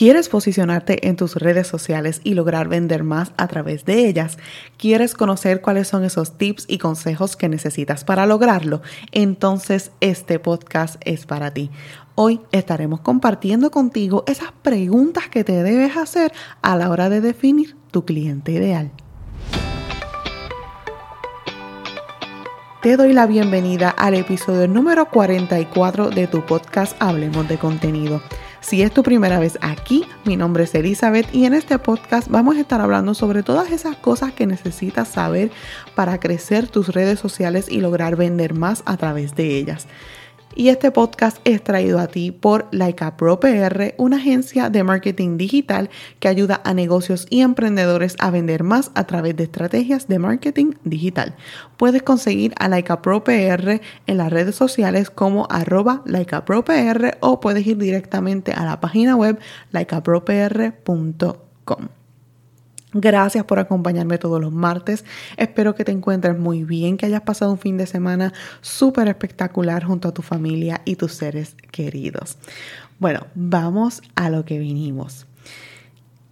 ¿Quieres posicionarte en tus redes sociales y lograr vender más a través de ellas? ¿Quieres conocer cuáles son esos tips y consejos que necesitas para lograrlo? Entonces este podcast es para ti. Hoy estaremos compartiendo contigo esas preguntas que te debes hacer a la hora de definir tu cliente ideal. Te doy la bienvenida al episodio número 44 de tu podcast Hablemos de Contenido. Si es tu primera vez aquí, mi nombre es Elizabeth y en este podcast vamos a estar hablando sobre todas esas cosas que necesitas saber para crecer tus redes sociales y lograr vender más a través de ellas. Y este podcast es traído a ti por Like a Pro PR, una agencia de marketing digital que ayuda a negocios y emprendedores a vender más a través de estrategias de marketing digital. Puedes conseguir a Like a Pro PR en las redes sociales como @likeapropr o puedes ir directamente a la página web likeapropr.com. Gracias por acompañarme todos los martes. Espero que te encuentres muy bien, que hayas pasado un fin de semana súper espectacular junto a tu familia y tus seres queridos. Bueno, vamos a lo que vinimos.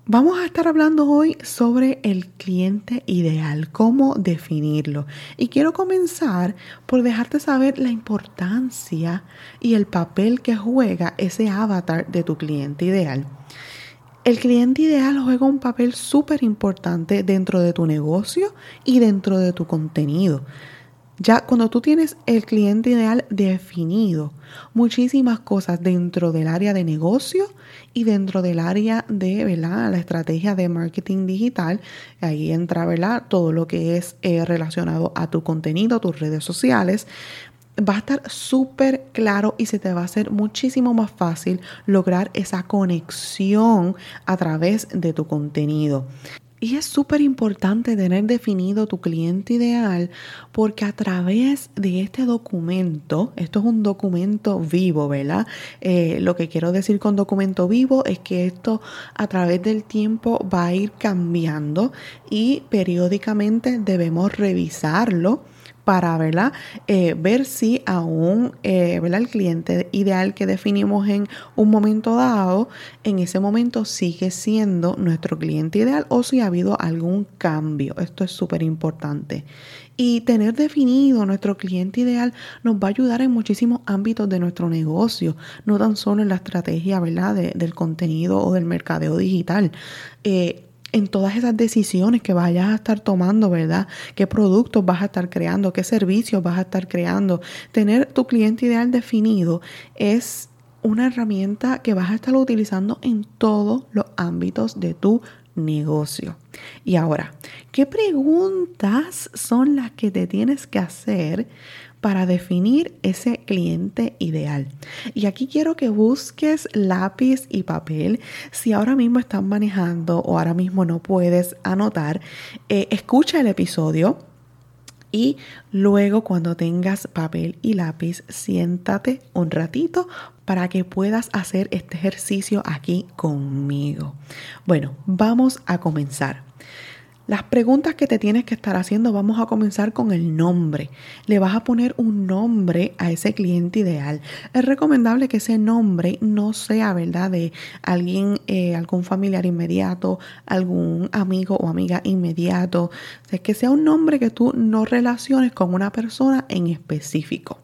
Vamos a estar hablando hoy sobre el cliente ideal, cómo definirlo. Y quiero comenzar por dejarte saber la importancia y el papel que juega ese avatar de tu cliente ideal. El cliente ideal juega un papel súper importante dentro de tu negocio y dentro de tu contenido. Ya cuando tú tienes el cliente ideal definido, muchísimas cosas dentro del área de negocio y dentro del área de, ¿verdad?, la estrategia de marketing digital, ahí entra, ¿verdad?, todo lo que es relacionado a tu contenido, a tus redes sociales. Va a estar súper claro y se te va a hacer muchísimo más fácil lograr esa conexión a través de tu contenido. Y es súper importante tener definido tu cliente ideal porque a través de este documento, esto es un documento vivo, ¿verdad? Lo que quiero decir con documento vivo es que esto a través del tiempo va a ir cambiando y periódicamente debemos revisarlo para, ¿verdad?, ver si aún, ¿verdad?, el cliente ideal que definimos en un momento dado, en ese momento sigue siendo nuestro cliente ideal o si ha habido algún cambio. Esto es súper importante. Y tener definido nuestro cliente ideal nos va a ayudar en muchísimos ámbitos de nuestro negocio, no tan solo en la estrategia, ¿verdad?, del contenido o del mercadeo digital. En todas esas decisiones que vayas a estar tomando, ¿verdad? ¿Qué productos vas a estar creando? ¿Qué servicios vas a estar creando? Tener tu cliente ideal definido es una herramienta que vas a estar utilizando en todos los ámbitos de tu negocio. Y ahora, ¿qué preguntas son las que te tienes que hacer para definir ese cliente ideal? Y aquí quiero que busques lápiz y papel. Si ahora mismo estás manejando o ahora mismo no puedes anotar, escucha el episodio y luego cuando tengas papel y lápiz, siéntate un ratito para que puedas hacer este ejercicio aquí conmigo. Bueno, vamos a comenzar. Las preguntas que te tienes que estar haciendo, vamos a comenzar con el nombre. Le vas a poner un nombre a ese cliente ideal. Es recomendable que ese nombre no sea, ¿verdad?, de alguien, algún familiar inmediato, algún amigo o amiga inmediato. O sea, es que sea un nombre que tú no relaciones con una persona en específico.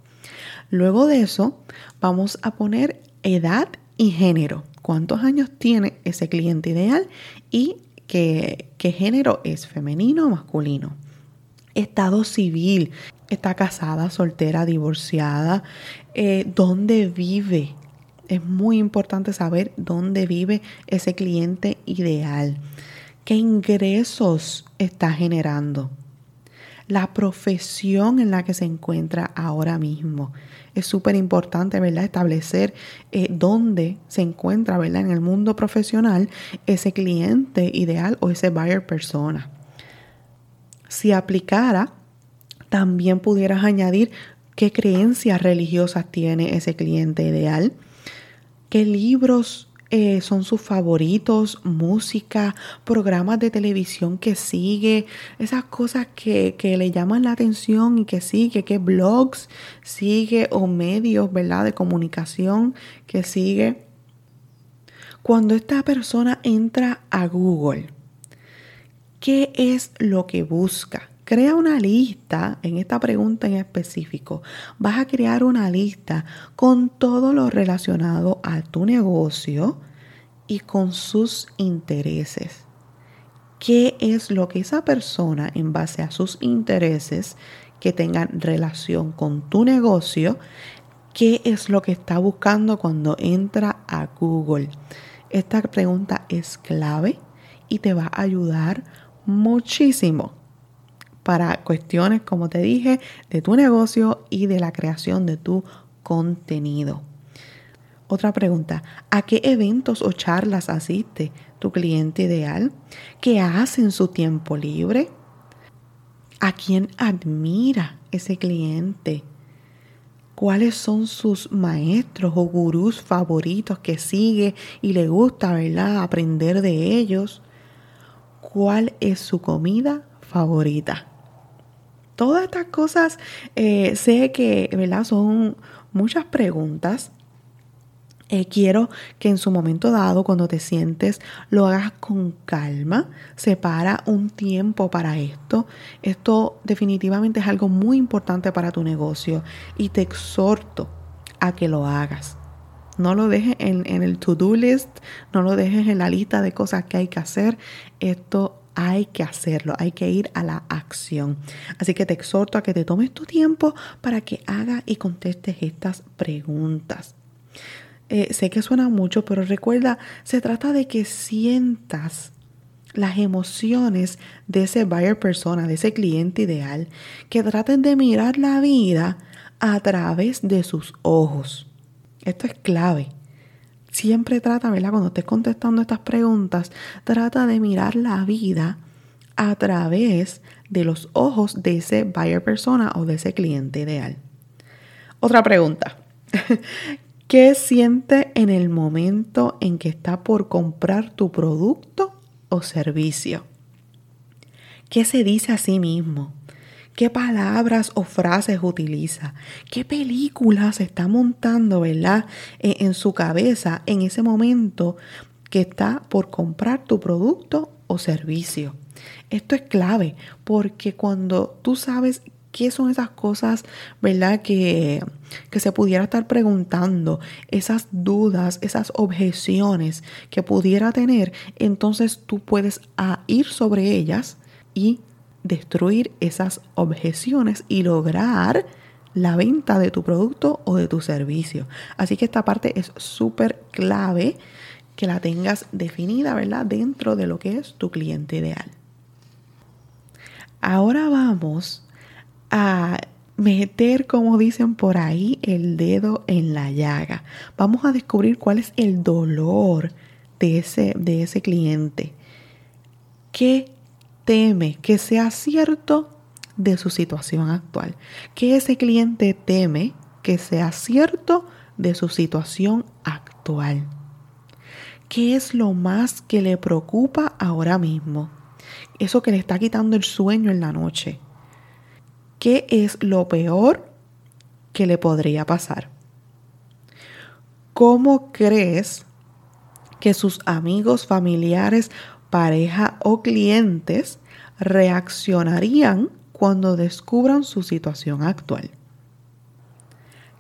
Luego de eso, vamos a poner edad y género. ¿Cuántos años tiene ese cliente ideal? Y ¿Qué género es? ¿Femenino o masculino? Estado civil. ¿Está casada, soltera, divorciada? ¿Dónde vive? Es muy importante saber dónde vive ese cliente ideal. ¿Qué ingresos está generando? La profesión en la que se encuentra ahora mismo. Es súper importante, ¿verdad?, establecer dónde se encuentra, ¿verdad?, en el mundo profesional ese cliente ideal o ese buyer persona. Si aplicara, también pudieras añadir qué creencias religiosas tiene ese cliente ideal, qué libros son sus favoritos, música, programas de televisión que sigue, esas cosas que le llaman la atención y que sigue, qué blogs sigue o medios, ¿verdad?, de comunicación que sigue. Cuando esta persona entra a Google, ¿qué es lo que busca? Crea una lista, en esta pregunta en específico, vas a crear una lista con todo lo relacionado a tu negocio y con sus intereses. ¿Qué es lo que esa persona, en base a sus intereses que tengan relación con tu negocio, qué es lo que está buscando cuando entra a Google? Esta pregunta es clave y te va a ayudar muchísimo para cuestiones, como te dije, de tu negocio y de la creación de tu contenido. Otra pregunta, ¿a qué eventos o charlas asiste tu cliente ideal? ¿Qué hace en su tiempo libre? ¿A quién admira ese cliente? ¿Cuáles son sus maestros o gurús favoritos que sigue y le gusta, ¿verdad?, aprender de ellos? ¿Cuál es su comida favorita? Todas estas cosas sé que, ¿verdad?, son muchas preguntas. Quiero que en su momento dado, cuando te sientes, lo hagas con calma. Separa un tiempo para esto. Esto definitivamente es algo muy importante para tu negocio y te exhorto a que lo hagas. No lo dejes en el to-do list, no lo dejes en la lista de cosas que hay que hacer. Esto hay que hacerlo, hay que ir a la acción. Así que te exhorto a que te tomes tu tiempo para que hagas y contestes estas preguntas. Sé que suena mucho, pero recuerda, se trata de que sientas las emociones de ese buyer persona, de ese cliente ideal, que traten de mirar la vida a través de sus ojos. Esto es clave. Siempre trata, ¿verdad?, cuando estés contestando estas preguntas, trata de mirar la vida a través de los ojos de ese buyer persona o de ese cliente ideal. Otra pregunta. ¿Qué siente en el momento en que está por comprar tu producto o servicio? ¿Qué se dice a sí mismo? ¿Qué palabras o frases utiliza? ¿Qué película se está montando, ¿verdad?, en su cabeza en ese momento que está por comprar tu producto o servicio? Esto es clave porque cuando tú sabes qué son esas cosas, ¿verdad?, que se pudiera estar preguntando, esas dudas, esas objeciones que pudiera tener, entonces tú puedes ir sobre ellas y destruir esas objeciones y lograr la venta de tu producto o de tu servicio. Así que esta parte es súper clave que la tengas definida, ¿verdad?, dentro de lo que es tu cliente ideal. Ahora vamos a meter, como dicen por ahí, el dedo en la llaga. Vamos a descubrir cuál es el dolor de ese cliente. ¿Qué teme que sea cierto de su situación actual? ¿Qué ese cliente teme que sea cierto de su situación actual? ¿Qué es lo más que le preocupa ahora mismo? Eso que le está quitando el sueño en la noche. ¿Qué es lo peor que le podría pasar? ¿Cómo crees que sus amigos, familiares, pareja o clientes reaccionarían cuando descubran su situación actual?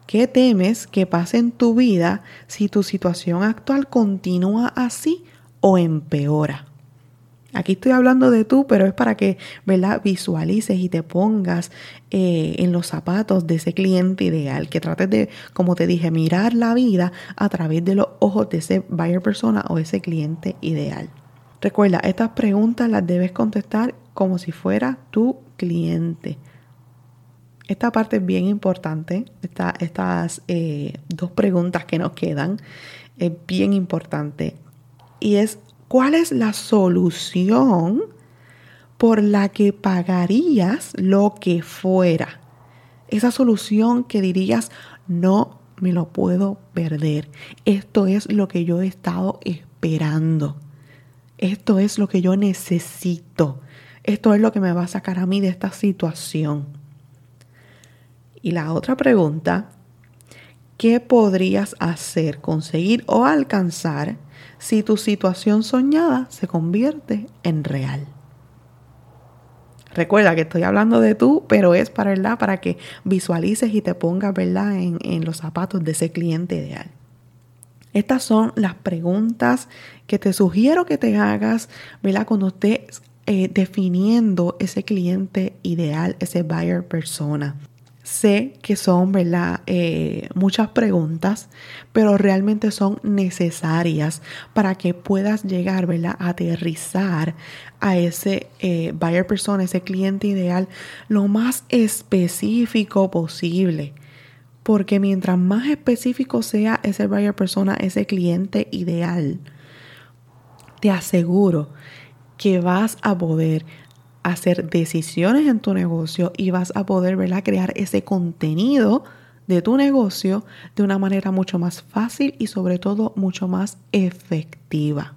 ¿Qué temes que pase en tu vida si tu situación actual continúa así o empeora? Aquí estoy hablando de tú, pero es para que, ¿verdad?, visualices y te pongas en los zapatos de ese cliente ideal, que trates de, como te dije, mirar la vida a través de los ojos de ese buyer persona o ese cliente ideal. Recuerda, estas preguntas las debes contestar como si fuera tu cliente. Esta parte es bien importante, estas dos preguntas que nos quedan es bien importante y es: ¿cuál es la solución por la que pagarías lo que fuera? Esa solución que dirías, no me lo puedo perder. Esto es lo que yo he estado esperando. Esto es lo que yo necesito. Esto es lo que me va a sacar a mí de esta situación. Y la otra pregunta, ¿qué podrías hacer, conseguir o alcanzar si tu situación soñada se convierte en real. Recuerda que estoy hablando de tú, pero es para, ¿verdad?, para que visualices y te pongas, ¿verdad?, en los zapatos de ese cliente ideal. Estas son las preguntas que te sugiero que te hagas, ¿verdad?, cuando estés definiendo ese cliente ideal, ese buyer persona. Sé que son, ¿verdad?, muchas preguntas, pero realmente son necesarias para que puedas llegar, ¿verdad?, a aterrizar a ese buyer persona, ese cliente ideal, lo más específico posible. Porque mientras más específico sea ese buyer persona, ese cliente ideal, te aseguro que vas a poder hacer decisiones en tu negocio y vas a poder, ¿verdad?, crear ese contenido de tu negocio de una manera mucho más fácil y sobre todo mucho más efectiva.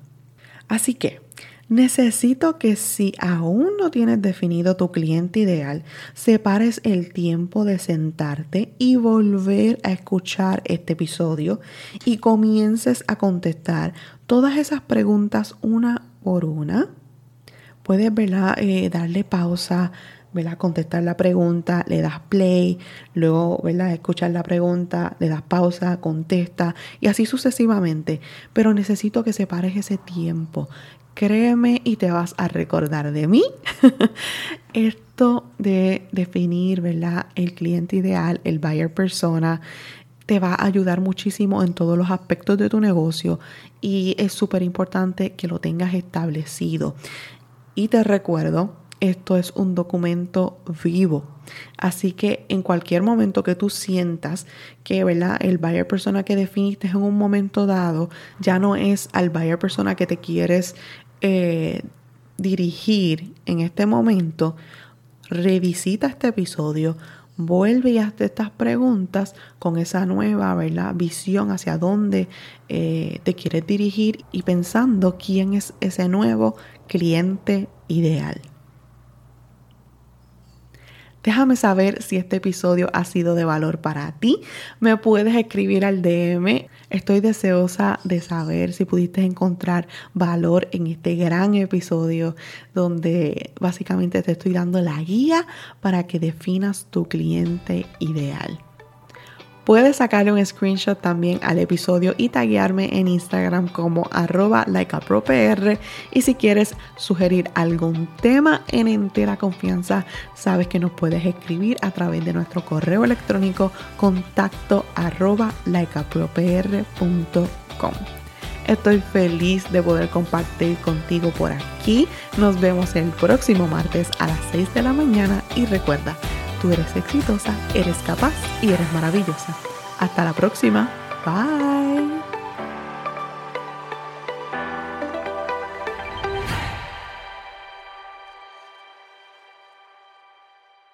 Así que necesito que si aún no tienes definido tu cliente ideal, separes el tiempo de sentarte y volver a escuchar este episodio y comiences a contestar todas esas preguntas una por una. Puedes, ¿verdad?, darle pausa, ¿verdad?, contestar la pregunta, le das play, luego, ¿verdad?, escuchar la pregunta, le das pausa, contesta y así sucesivamente. Pero necesito que separes ese tiempo. Créeme y te vas a recordar de mí. Esto de definir, ¿verdad?, el cliente ideal, el buyer persona, te va a ayudar muchísimo en todos los aspectos de tu negocio y es súper importante que lo tengas establecido. Y te recuerdo, esto es un documento vivo. Así que en cualquier momento que tú sientas que, ¿verdad?, el buyer persona que definiste en un momento dado ya no es al buyer persona que te quieres dirigir en este momento, revisita este episodio, vuelve y hazte estas preguntas con esa nueva, ¿verdad?, visión hacia dónde te quieres dirigir y pensando quién es ese nuevo cliente ideal. Déjame saber si este episodio ha sido de valor para ti. Me puedes escribir al DM. Estoy deseosa de saber si pudiste encontrar valor en este gran episodio donde básicamente te estoy dando la guía para que definas tu cliente ideal. Puedes sacarle un screenshot también al episodio y taguearme en Instagram como @likeapropr. Y si quieres sugerir algún tema en entera confianza, sabes que nos puedes escribir a través de nuestro correo electrónico contacto@likeapropr.com. Estoy feliz de poder compartir contigo por aquí. Nos vemos el próximo martes a las 6 de la mañana y recuerda, tú eres exitosa, eres capaz y eres maravillosa. Hasta la próxima. Bye.